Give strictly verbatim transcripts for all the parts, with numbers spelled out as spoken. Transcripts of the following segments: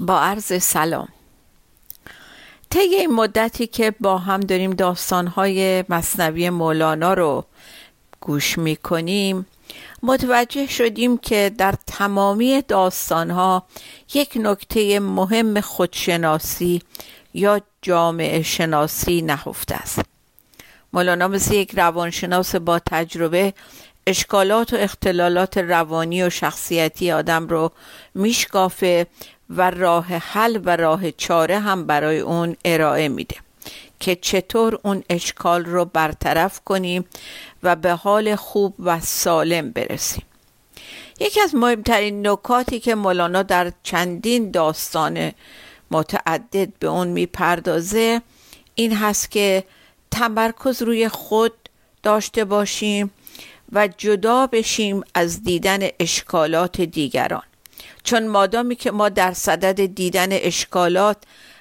با عرض سلام، طی این مدتی که با هم داریم داستان‌های مثنوی مولانا رو گوش می‌کنیم، متوجه شدیم که در تمامی داستان‌ها یک نکته مهم خودشناسی یا جامعه شناسی نهفته است. مولانا مثل یک روانشناس با تجربه اشکالات و اختلالات روانی و شخصیتی آدم رو میشکافه و راه حل و راه چاره هم برای اون ارائه میده که چطور اون اشکال رو برطرف کنیم و به حال خوب و سالم برسیم. یکی از مهمترین نکاتی که مولانا در چندین داستان متعدد به اون میپردازه این هست که تمرکز روی خود داشته باشیم و جدا بشیم از دیدن اشکالات دیگران، چون مادامی که ما در صدد دیدن اشکالات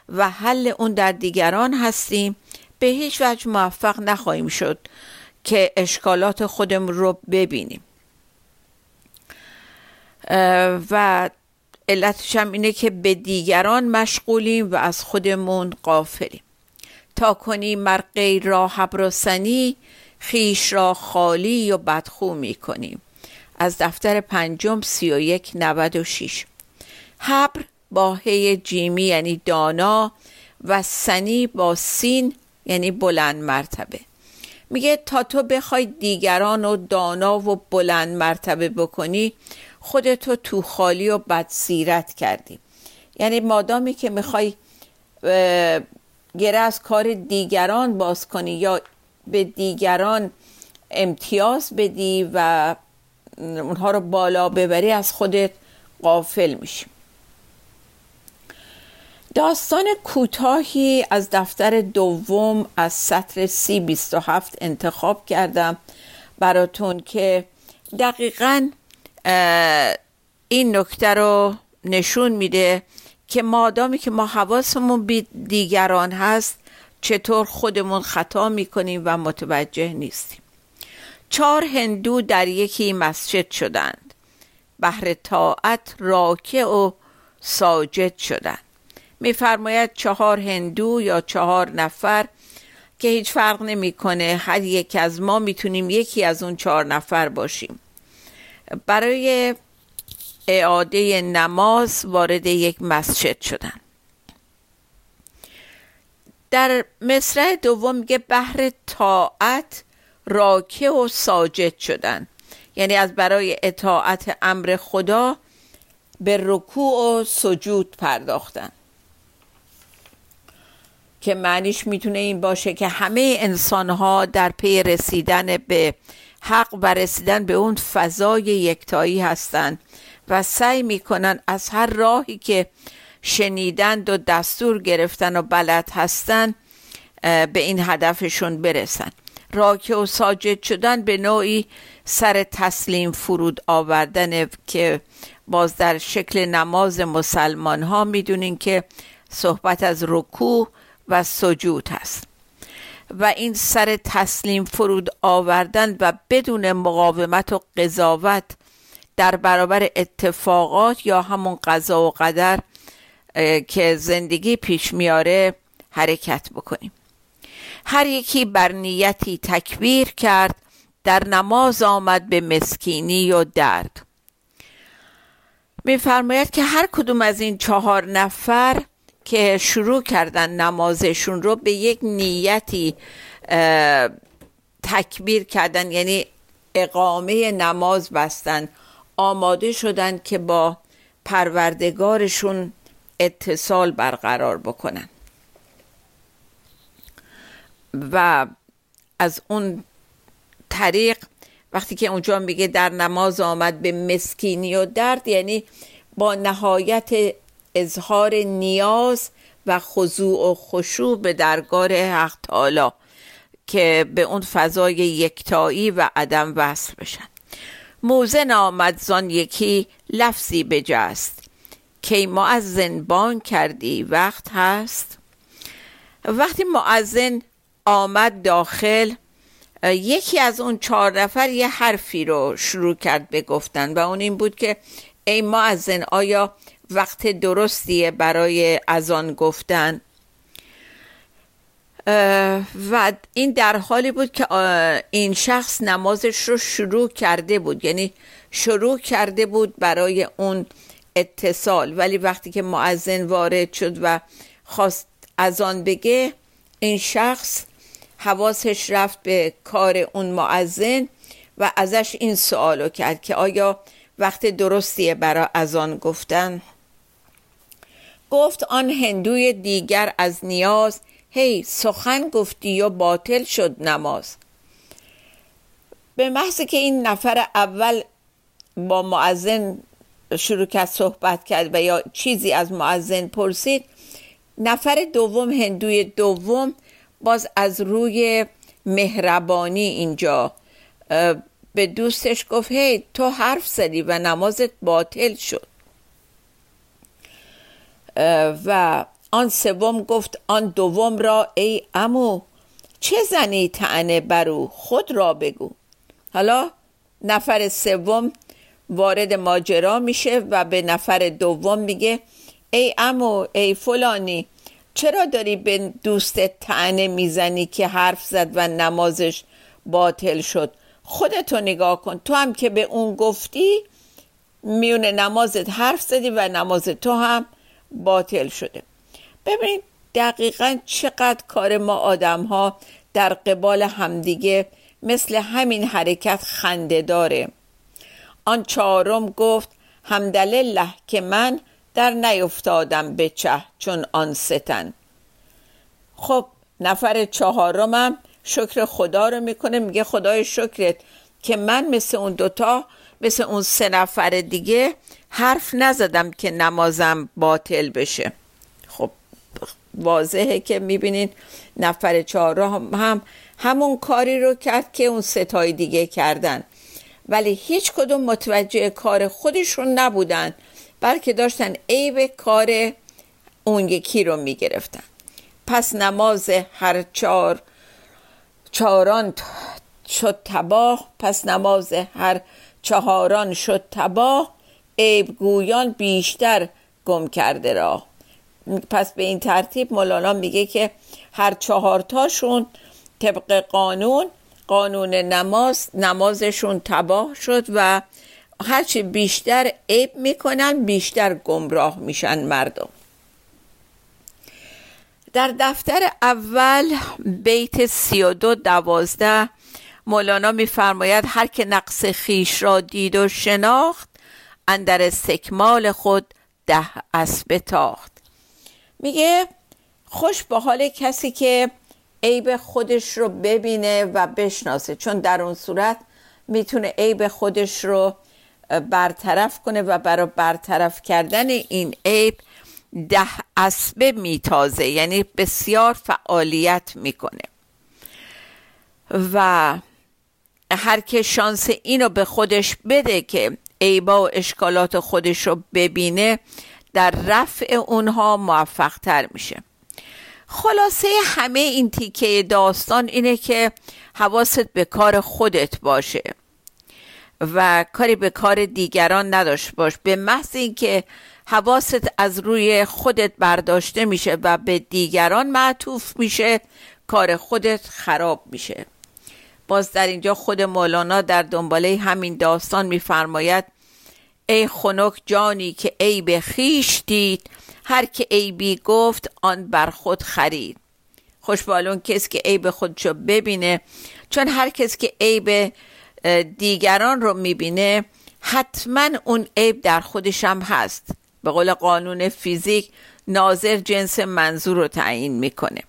و حل اون در دیگران هستیم به هیچ وجه موفق نخواهیم شد که اشکالات خودمون رو ببینیم. و علتش هم اینه که به دیگران مشغولیم و از خودمون غافلیم. تا کنی مرقی را حبرسنی، خیش را خالی و بدخو میکنیم. از دفتر پنجم سی و یک نود و شش. حبر با هی جیمی یعنی دانا و سنی با سین یعنی بلند مرتبه. میگه تا تو بخوای دیگران رو دانا و بلند مرتبه بکنی، خودتو تو خالی و بدسیرت کردی. یعنی مادامی که میخوای گره از کار دیگران باز کنی یا به دیگران امتیاز بدی و اونها رو بالا ببری، از خودت غافل میشیم. داستان کوتاهی از دفتر دوم از سطر سی بیست و هفت انتخاب کردم براتون که دقیقاً این نکته رو نشون میده که مادامی که ما حواسمون به دیگران هست چطور خودمون خطا میکنیم و متوجه نیستیم. چهار هندو در یکی مسجد شدند، بهر طاعت راکع و ساجد شدند. میفرماید چهار هندو یا چهار نفر که هیچ فرق نمیکنه، هر یک از ما میتونیم یکی از اون چهار نفر باشیم، برای اعاده نماز وارد یک مسجد شدند. در مصرع دوم میگه بهر طاعت راکع و ساجد شدند، یعنی از برای اطاعت امر خدا به رکوع و سجود پرداختند که معنیش میتونه این باشه که همه انسانها در پی رسیدن به حق و رسیدن به اون فضای یکتایی هستند و سعی میکنن از هر راهی که شنیدند و دستور گرفتن و بلد هستند به این هدفشون برسن. راکع و ساجد شدن به نوعی سر تسلیم فرود آوردن که باز در شکل نماز مسلمان ها میدونین که صحبت از رکوع و سجود هست و این سر تسلیم فرود آوردن و بدون مقاومت و قضاوت در برابر اتفاقات یا همون قضا و قدر که زندگی پیش میاره حرکت بکنیم. هر یکی بر نیتی تکبیر کرد، در نماز آمد به مسکینی و درد. میفرماید که هر کدوم از این چهار نفر که شروع کردن نمازشون رو به یک نیتی تکبیر کردن، یعنی اقامه نماز بستن، آماده شدن که با پروردگارشون اتصال برقرار بکنن و از اون طریق وقتی که اونجا میگه در نماز آمد به مسکینی و درد، یعنی با نهایت اظهار نیاز و خضوع و خشوع به درگاه حق تعالی که به اون فضای یکتایی و عدم وصل بشن. مؤذن آمد زان یکی لفظی بجست، کی مؤذن بانگ کردی وقت هست. وقتی مؤذن آمد داخل، یکی از اون چهار نفر یه حرفی رو شروع کرد به گفتن و اون این بود که ای مؤذن، آیا وقت درستیه برای اذان گفتن؟ و این در حالی بود که این شخص نمازش رو شروع کرده بود، یعنی شروع کرده بود برای اون اتصال، ولی وقتی که مؤذن وارد شد و خواست اذان بگه، این شخص حواسش رفت به کار اون مؤذن و ازش این سوالو کرد که آیا وقت درستیه برای اذان گفتن؟ گفت آن هندوی دیگر از نیاز، هی سخن گفتی و باطل شد نماز. به محض که این نفر اول با مؤذن شروع کرد صحبت کرد و یا چیزی از مؤذن پرسید، نفر دوم، هندوی دوم، باز از روی مهربانی اینجا به دوستش گفت هی تو حرف زدی و نمازت باطل شد. و آن سوم گفت آن دوم را ای عمو چه زنی طعنه برو، خود را بگو. حالا نفر سوم وارد ماجرا میشه و به نفر دوم میگه ای عمو، ای فلانی، چرا داری به دوستت طعنه میزنی که حرف زد و نمازش باطل شد؟ خودتو نگاه کن، تو هم که به اون گفتی میون نمازت حرف زدی و نماز تو هم باطل شده. ببین دقیقاً چقدر کار ما آدم ها در قبال همدیگه مثل همین حرکت خنده داره. آن چهارم گفت حمدالله که من در نیفتادم به چه چون آن ستن. خب نفر چهارمم شکر خدا رو میکنه، میگه خدای شکرت که من مثل اون دوتا، مثل اون سه نفر دیگه حرف نزدم که نمازم باطل بشه. خب واضحه که میبینین نفر چهارم هم همون کاری رو کرد که اون ستای دیگه کردن، ولی هیچ کدوم متوجه کار خودشون نبودن، بلکه داشتن عیب کار اون یکی رو میگرفتن. پس نماز هر چهار چهاران شد تباه، پس نماز هر چهاران شد تباه، عیب گویان بیشتر گم کرده راه. پس به این ترتیب مولانا میگه که هر چهار تاشون طبق قانون قانون نماز نمازشون تباه شد و هرچی بیشتر عیب میکنن بیشتر گمراه میشن مردم. در دفتر اول بیت سی و دو دوازده مولانا میفرماید هر که نقص خیش را دید و شناخت، اندر استکمال خود ده اسبه تاخت. میگه خوش به حال کسی که عیب خودش رو ببینه و بشناسه، چون در اون صورت میتونه عیب خودش رو برطرف کنه و برای برطرف کردن این عیب ده اسبه میتازه، یعنی بسیار فعالیت میکنه. و هر که شانس اینو به خودش بده که عیبا و اشکالات خودش رو ببینه، در رفع اونها موفق تر میشه. خلاصه همه این تیکه داستان اینه که حواست به کار خودت باشه و کاری به کار دیگران نداشت باش. به محض این که حواست از روی خودت برداشته میشه و به دیگران معطوف میشه، کار خودت خراب میشه. باز در اینجا خود مولانا در دنباله همین داستان میفرماید ای خنک جانی که عیب خویش دید، هر که عیبی گفت آن بر خود خرید. خوشبالون کسی که عیب خودشو ببینه، چون هر کسی که عیب دیگران رو میبینه حتما اون عیب در خودش هم هست. به قول قانون فیزیک ناظر جنس منظور رو تعیین میکنه.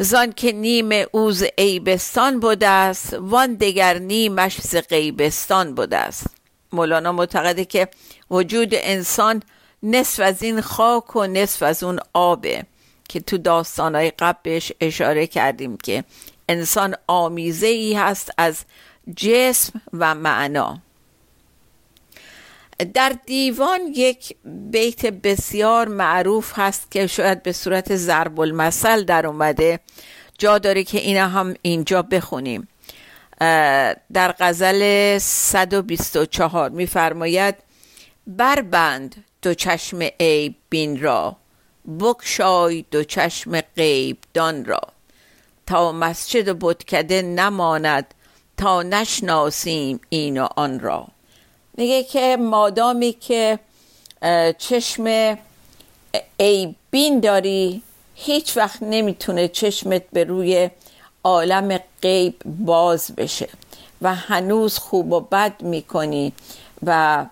زان که نیم اوز عیبستان بوده است، وان دگر نیمش ز غیبستان بوده است. مولانا معتقده که وجود انسان نصف از این خاک و نصف از اون آبه که تو داستانهای قبل بهش اشاره کردیم که انسان آمیزه ای هست از جسم و معنا. در دیوان یک بیت بسیار معروف هست که شاید به صورت ضرب المثل در اومده، جا داره که این هم اینجا بخونیم. در غزل صد و بیست و چهار میفرماید: بربند دو چشم عیب بین را، بگشای دو چشم غیب دان را، تا مسجد و بتکده نماند، تا نشناسیم این و آن را. میگه که مادامی که چشم عیبین داری، هیچ وقت نمیتونه چشمت به روی عالم غیب باز بشه و هنوز خوب و بد میکنی و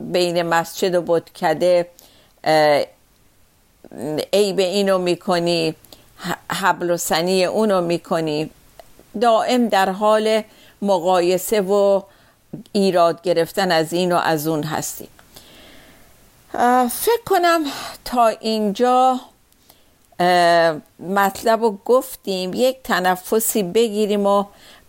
بین مسجد و بتکده عیب اینو میکنی، حبل و سنی اونو میکنی، دائم در حال مقایسه و ایراد گرفتن از این و از اون هستیم. فکر کنم تا اینجا مطلب رو گفتیم. یک تنفسی بگیریم و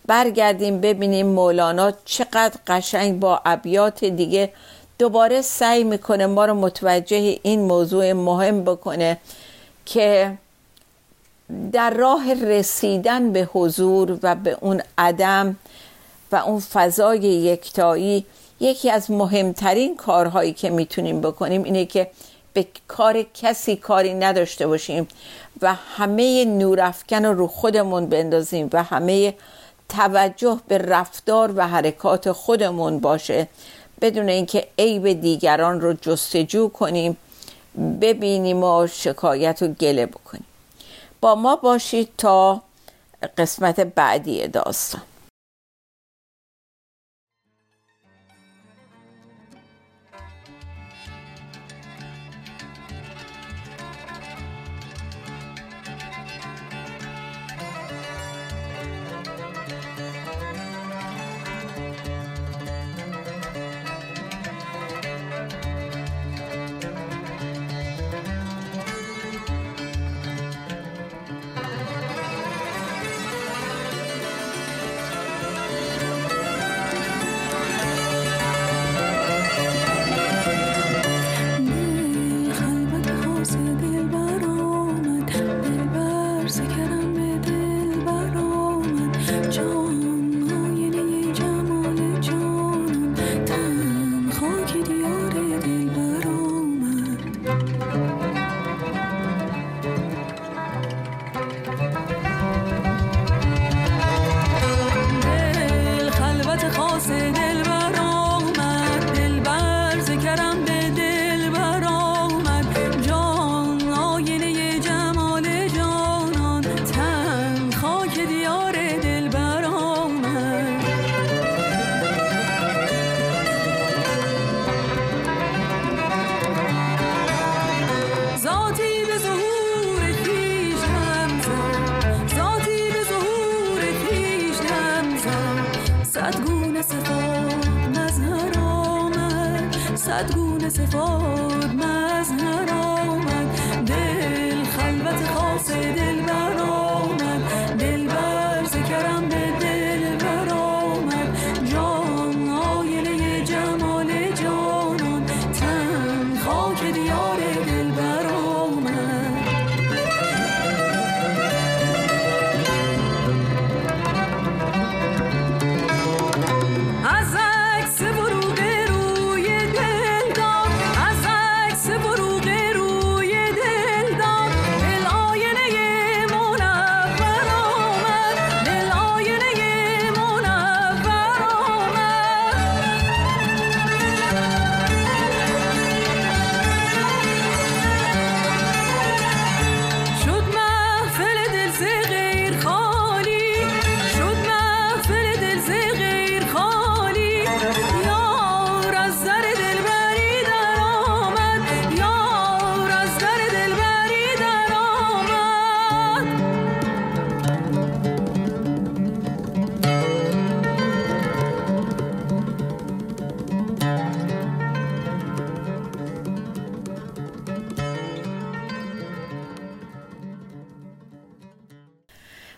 برگردیم ببینیم مولانا چقدر قشنگ با ابیات دیگه دوباره سعی میکنه ما رو متوجه این موضوع مهم بکنه که در راه رسیدن به حضور و به اون عدم و اون فضای یکتایی، یکی از مهمترین کارهایی که میتونیم بکنیم اینه که به کار کسی کاری نداشته باشیم و همه نورافکن رو رو خودمون بندازیم و همه توجه به رفتار و حرکات خودمون باشه، بدون اینکه عیب دیگران رو جستجو کنیم، ببینیم و شکایت و گله بکنیم. با ما باشید تا قسمت بعدی داستان.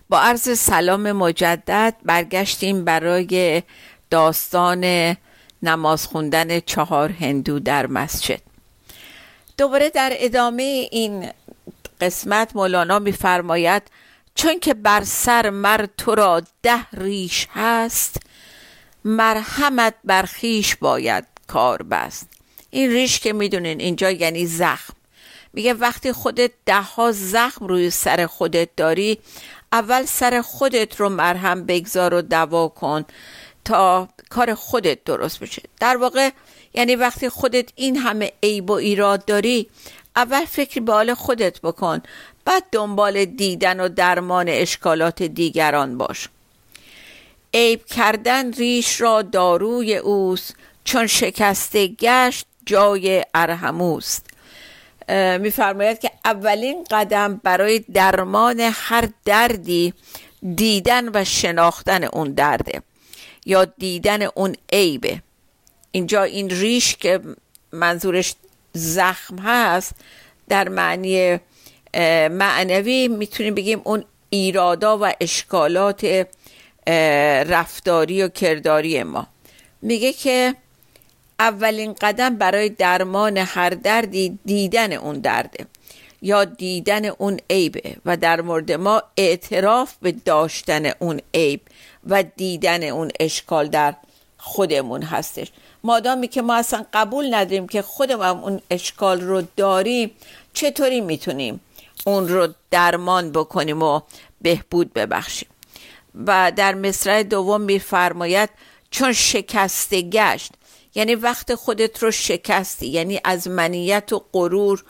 با عرض سلام مجدد برگشتیم برای داستان نماز خوندن چهار هندو در مسجد. دوباره در ادامه این قسمت مولانا می‌فرماید چون که بر سر مر تو را ده ریش هست، مرحمت بر خویش باید کار بست. این ریش که میدونین اینجا یعنی زخم. میگه وقتی خودت ده ها زخم روی سر خودت داری، اول سر خودت رو مرهم بگذار و دوا کن تا کار خودت درست بشه. در واقع یعنی وقتی خودت این همه عیب و ایراد داری، اول فکر به حال خودت بکن، بعد دنبال دیدن و درمان اشکالات دیگران باش. عیب کردن ریش را داروی اوست، چون شکسته گشت جای ارحموست. میفرماید که اولین قدم برای درمان هر دردی دیدن و شناختن اون درده یا دیدن اون عیبه. اینجا این ریش که منظورش زخم هست در معنی معنوی میتونیم بگیم اون ایرادا و اشکالات رفتاری و کرداری ما. میگه که اولین قدم برای درمان هر دردی دیدن اون درده یا دیدن اون عیبه و در مورد ما اعتراف به داشتن اون عیب و دیدن اون اشکال در خودمون هستش. مادامی که ما اصلا قبول نداریم که خودمون اون اشکال رو داریم، چطوری میتونیم اون رو درمان بکنیم و بهبود ببخشیم؟ و در مصرع دوم میفرماید چون شکسته گشت، یعنی وقت خودت رو شکستی، یعنی از منیت و غرور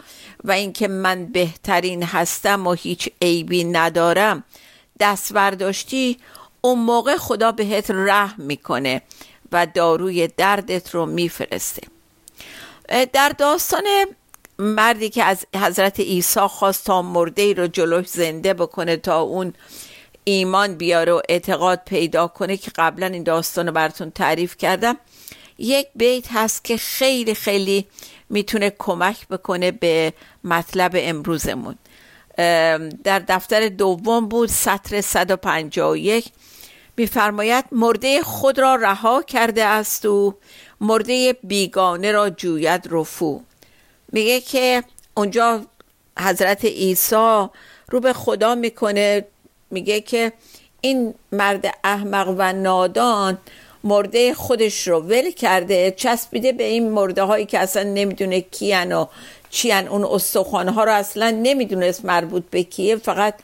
و اینکه من بهترین هستم و هیچ عیبی ندارم دست برداشتی، اون موقع خدا بهت رحم میکنه و داروی دردت رو میفرسته. در داستان مردی که از حضرت عیسی خواست تا مرده‌ای رو جلوش زنده بکنه تا اون ایمان بیاره و اعتقاد پیدا کنه، که قبلا این داستان رو براتون تعریف کردم، یک بیت هست که خیلی خیلی میتونه کمک بکنه به مطلب امروزمون. در دفتر دوم بود، سطر صد و پنجاه و یک. میفرماید مرده خود را رها کرده است و مرده بیگانه را جوید رفو. میگه که اونجا حضرت عیسی رو به خدا میکنه، میگه که این مرد احمق و نادان مرده خودش رو ول کرده، چسبیده به این مرده هایی که اصلا نمیدونه کیان و چیان. اون استخوان ها رو اصلا نمیدونست مربوط به کیه، فقط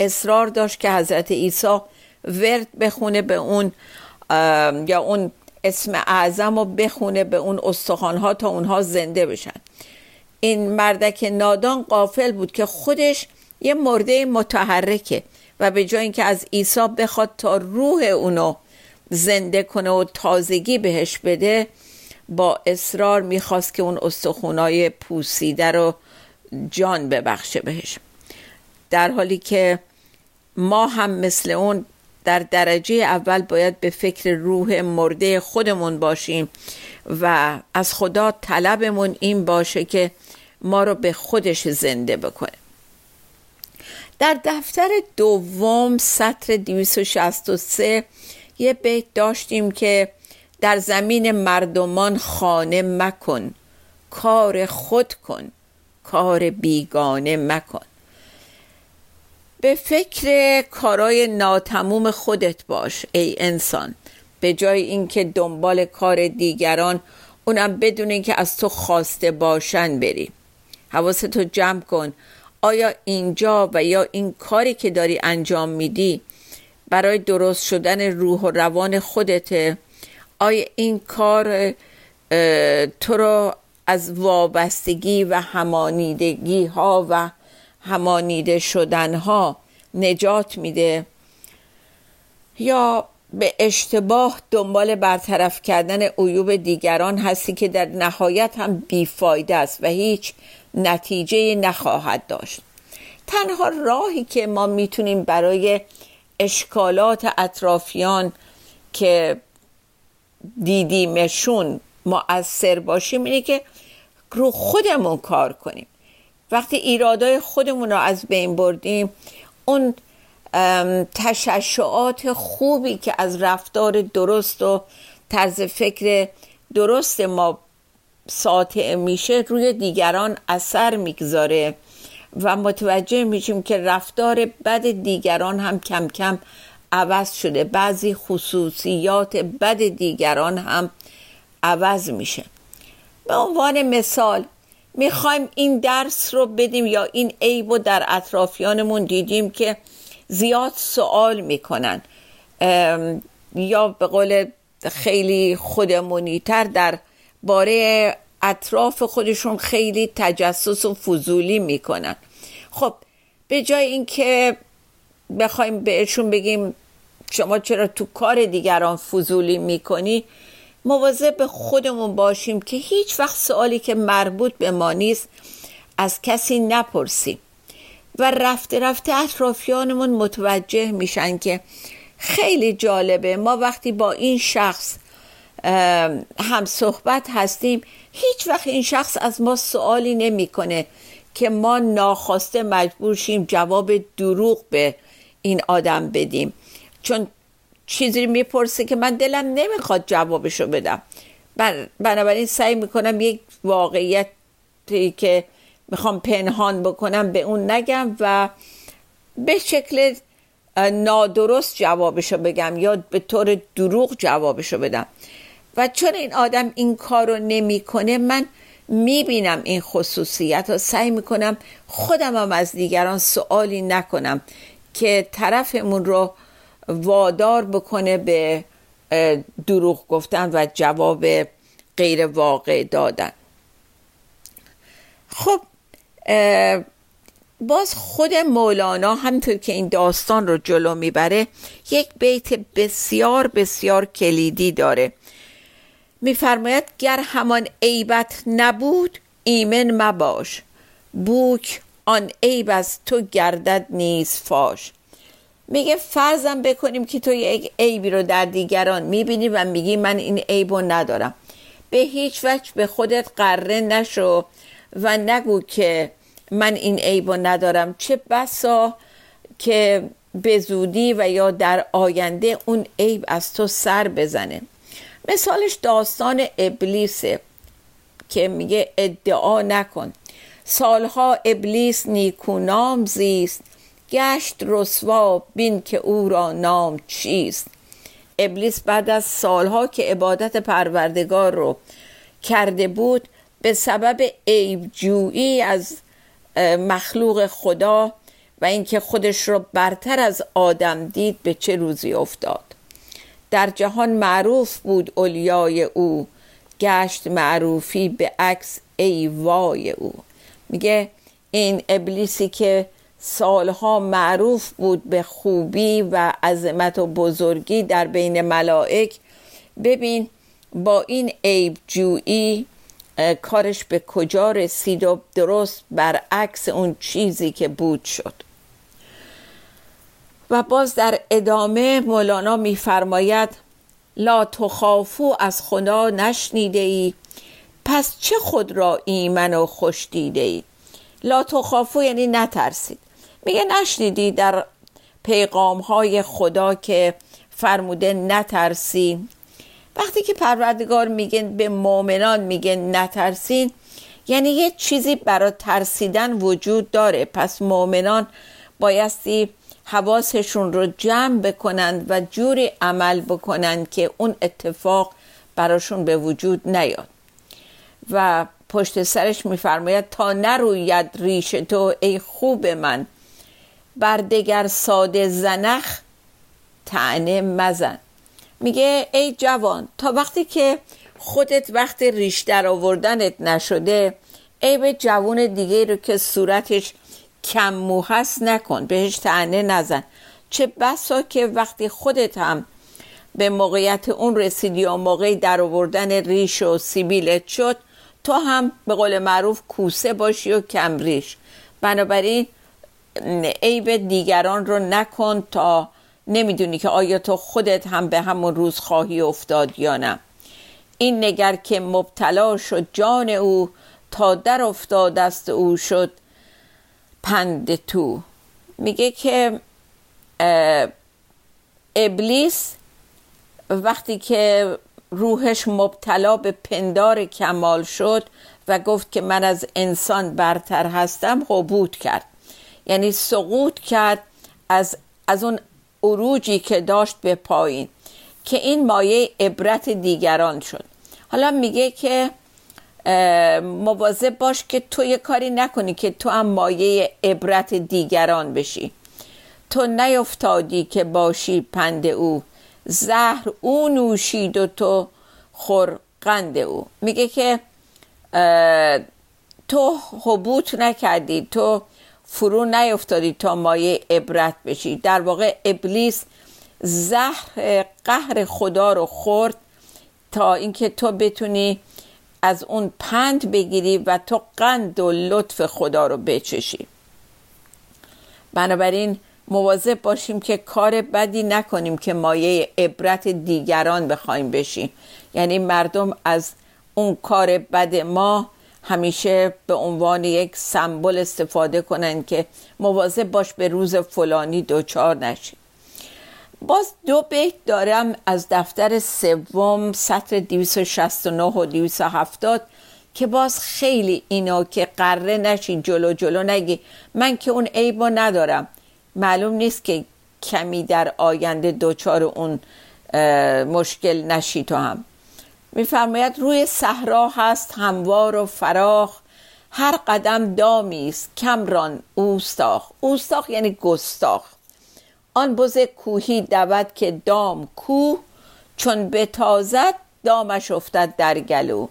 اصرار داشت که حضرت عیسی ورد بخونه به اون یا اون اسم اعظم رو بخونه به اون استخوان ها تا اونها زنده بشن. این مردک نادان غافل بود که خودش یه مرده متحرکه و به جای اینکه از عیسی بخواد تا روح اونو زنده کنه و تازگی بهش بده، با اصرار میخواست که اون استخونای پوسیده رو جان ببخشه بهش، در حالی که ما هم مثل اون در درجه اول باید به فکر روح مرده خودمون باشیم و از خدا طلبمون این باشه که ما رو به خودش زنده بکنه. در دفتر دوم سطر دویست و شصت و سه یه بیت داشتیم که در زمین مردمان خانه مکن، کار خود کن، کار بیگانه مکن. به فکر کارای ناتموم خودت باش ای انسان، به جای اینکه دنبال کار دیگران، اونم بدون اینکه از تو خواسته باشن بری. حواستو جمع کن، آیا اینجا و یا این کاری که داری انجام میدی برای درست شدن روح و روان خودته؟ آیا این کار تو رو از وابستگی و همانیدگی ها و همانیده شدن ها نجات میده، یا به اشتباه دنبال برطرف کردن عیوب دیگران هستی که در نهایت هم بیفایده است و هیچ نتیجه نخواهد داشت؟ تنها راهی که ما میتونیم برای اشکالات اطرافیان که دیدیمشون مؤثر باشیم اینه که رو خودمون کار کنیم. وقتی ایرادای خودمون رو از بین بردیم، اون تششعات خوبی که از رفتار درست و طرز فکر درست ما ساطع میشه روی دیگران اثر میگذاره و متوجه میشیم که رفتار بد دیگران هم کم کم عوض شده، بعضی خصوصیات بد دیگران هم عوض میشه. به عنوان مثال میخوایم این درس رو بدیم یا این عیب رو در اطرافیانمون دیدیم که زیاد سوال میکنن، یا به قول خیلی خودمونی‌تر در باره اطراف خودشون خیلی تجسس و فضولی میکنن. خب به جای اینکه بخوایم بهشون بگیم شما چرا تو کار دیگران فضولی میکنی، مواظب به خودمون باشیم که هیچ وقت سوالی که مربوط به ما نیست از کسی نپرسیم و رفته رفته اطرافیانمون متوجه میشن که خیلی جالبه، ما وقتی با این شخص هم صحبت هستیم هیچ وقت این شخص از ما سوالی نمیکنه که ما ناخواسته مجبور شیم جواب دروغ به این آدم بدیم، چون چیزی میپرسه که من دلم نمیخواد جوابشو بدم. بنابراین سعی میکنم یک واقعیتی که میخوام پنهان بکنم به اون نگم و به شکل نادرست جوابشو بگم یا به طور دروغ جوابشو بدم. و چون این آدم این کارو نمیکنه، من میبینم این خصوصیت رو، سعی میکنم خودم هم از دیگران سوالی نکنم که طرفمون رو وادار بکنه به دروغ گفتن و جواب غیر واقع دادن. خب باز خود مولانا همطور که این داستان رو جلو میبره یک بیت بسیار بسیار کلیدی داره. میفرماید گر همان عیبت نبود ایمن مباش، بوک آن عیب از تو گردد نیز فاش. میگه فرضم بکنیم که تو یک عیبی رو در دیگران میبینی و میگی من این عیب رو ندارم، به هیچ وجه به خودت قره نشو و نگو که من این عیب رو ندارم، چه بسا که به زودی و یا در آینده اون عیب از تو سر بزنه. مثالش داستان ابلیسه که میگه ادعا نکن، سالها ابلیس نیکونام زیست، گشت رسوا بین که او را نام چیست. ابلیس بعد از سالها که عبادت پروردگار رو کرده بود، به سبب عیبجویی از مخلوق خدا و اینکه خودش رو برتر از آدم دید به چه روزی افتاد. در جهان معروف بود علیای او، گشت معروفی به عکس ای وای او. میگه این ابلیسی که سالها معروف بود به خوبی و عظمت و بزرگی در بین ملائک، ببین با این عیب جویی کارش به کجا رسید و درست برعکس اون چیزی که بود شد. و باز در ادامه مولانا میفرماید لا تخافو از خدا نشنیده ای، پس چه خود را ایمن و خوش دیده ای. لا تخافو یعنی نترسید. میگه نشنیدی در پیغام های خدا که فرموده نترسی؟ وقتی که پروردگار میگه به مؤمنان میگه نترسین، یعنی یه چیزی برای ترسیدن وجود داره. پس مؤمنان بایستی حواسشون رو جمع بکنن و جوری عمل بکنن که اون اتفاق براشون به وجود نیاد. و پشت سرش میفرماید تا نروید ریش تو ای خوب من، بر دگر ساده زنخ طعنه مزن. میگه ای جوان، تا وقتی که خودت وقت ریش در آوردنت نشده، عیب جوان دیگه رو که صورتش کم مو هست نکن، بهش طعنه نزن، چه بسا که وقتی خودت هم به موقعیت اون رسیدی و موقعی در آوردن ریش و سیبیلت شد، تو هم به قول معروف کوسه باشی و کم ریش. بنابراین عیب دیگران رو نکن تا نمیدونی که آیا تو خودت هم به همون روز خواهی افتاد یا نه. این نگر که مبتلا شد جان او، تا در افتاد دست او شد پند تو. میگه که ابلیس وقتی که روحش مبتلا به پندار کمال شد و گفت که من از انسان برتر هستم، هبوط کرد، یعنی سقوط کرد از از اون عروجی که داشت به پایین، که این مایه عبرت دیگران شد. حالا میگه که مواظب باش که تو یه کاری نکنی که تو هم مایه عبرت دیگران بشی. تو نیفتادی که باشی پند او، زهر او نوشید و تو خور قند او. میگه که تو هبوط نکردی، تو فرو نیفتادی تا مایه عبرت بشی. در واقع ابلیس زهر قهر خدا رو خورد تا اینکه تو بتونی از اون پند بگیری و تو قند و لطف خدا رو بچشی. بنابراین مواظب باشیم که کار بدی نکنیم که مایه عبرت دیگران بخوایم بشیم، یعنی مردم از اون کار بد ما همیشه به عنوان یک سمبل استفاده کنن که مواظب باش به روز فلانی دوچار نشی. باز دو بیت دارم از دفتر سوم سطر دویست و شصت و نه و دویست و هفتاد که باز خیلی اینا که قره نشی، جلو جلو نگی، من که اون عیبو ندارم، معلوم نیست که کمی در آینده دوچار اون مشکل نشی. تو هم میفرماید روی صحرا هست هموار و فراخ، هر قدم دامی است کم ران اوستاخ. اوستاخ یعنی گستاخ. آن بز کوهی دود که دام کوه، چون بتازد دامش افتد در گلو.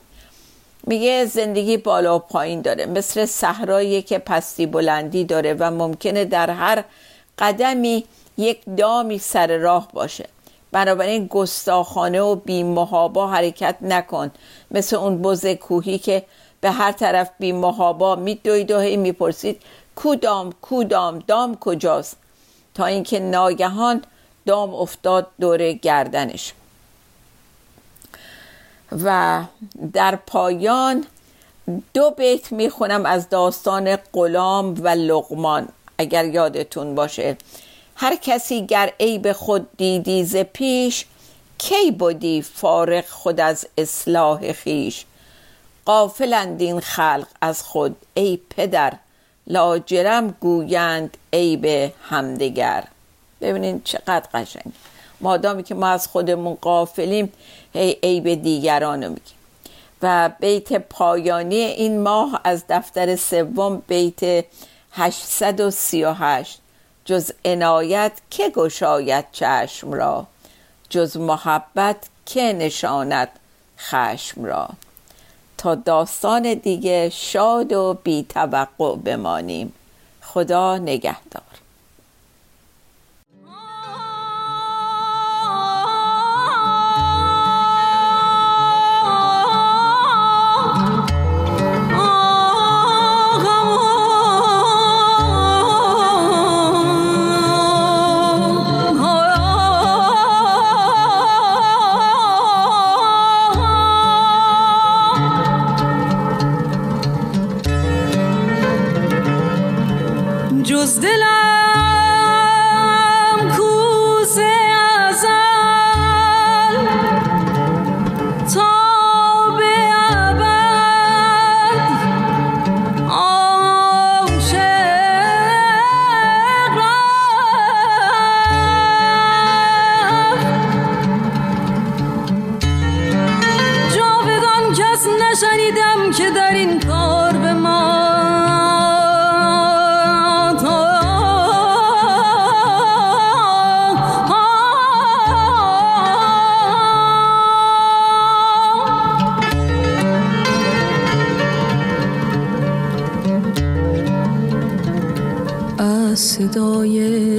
میگه زندگی بالا و پایین داره، مثل صحرایی که پستی بلندی داره و ممکنه در هر قدمی یک دامی سر راه باشه. بنابراین گستاخانه و بی‌محابا حرکت نکن، مثل اون بز کوهی که به هر طرف بی‌محابا میدوید و هی میپرسید کو دام کو دام، دام کجاست، تا اینکه ناگهان دام افتاد دور گردنش. و در پایان دو بیت میخونم از داستان غلام و لقمان، اگر یادتون باشه. هر کسی گر عیب خود دیدی ز پیش، کی بودی فارغ خود از اصلاح خویش. غافلند این خلق از خود ای پدر، لاجرم گویند عیب همدیگر. ببینین چقدر قشنگ، مادامی که ما از خودمون غافلیم هی عیب دیگرانو میگیم. و بیت پایانی این ماه از دفتر سوم بیت هشتصد و سی و هشت، جز عنایت که گشاید چشم را، جز محبت که نشاند خشم را. تا داستان دیگه شاد و بی توقع بمانیم. خدا نگهدار. صدای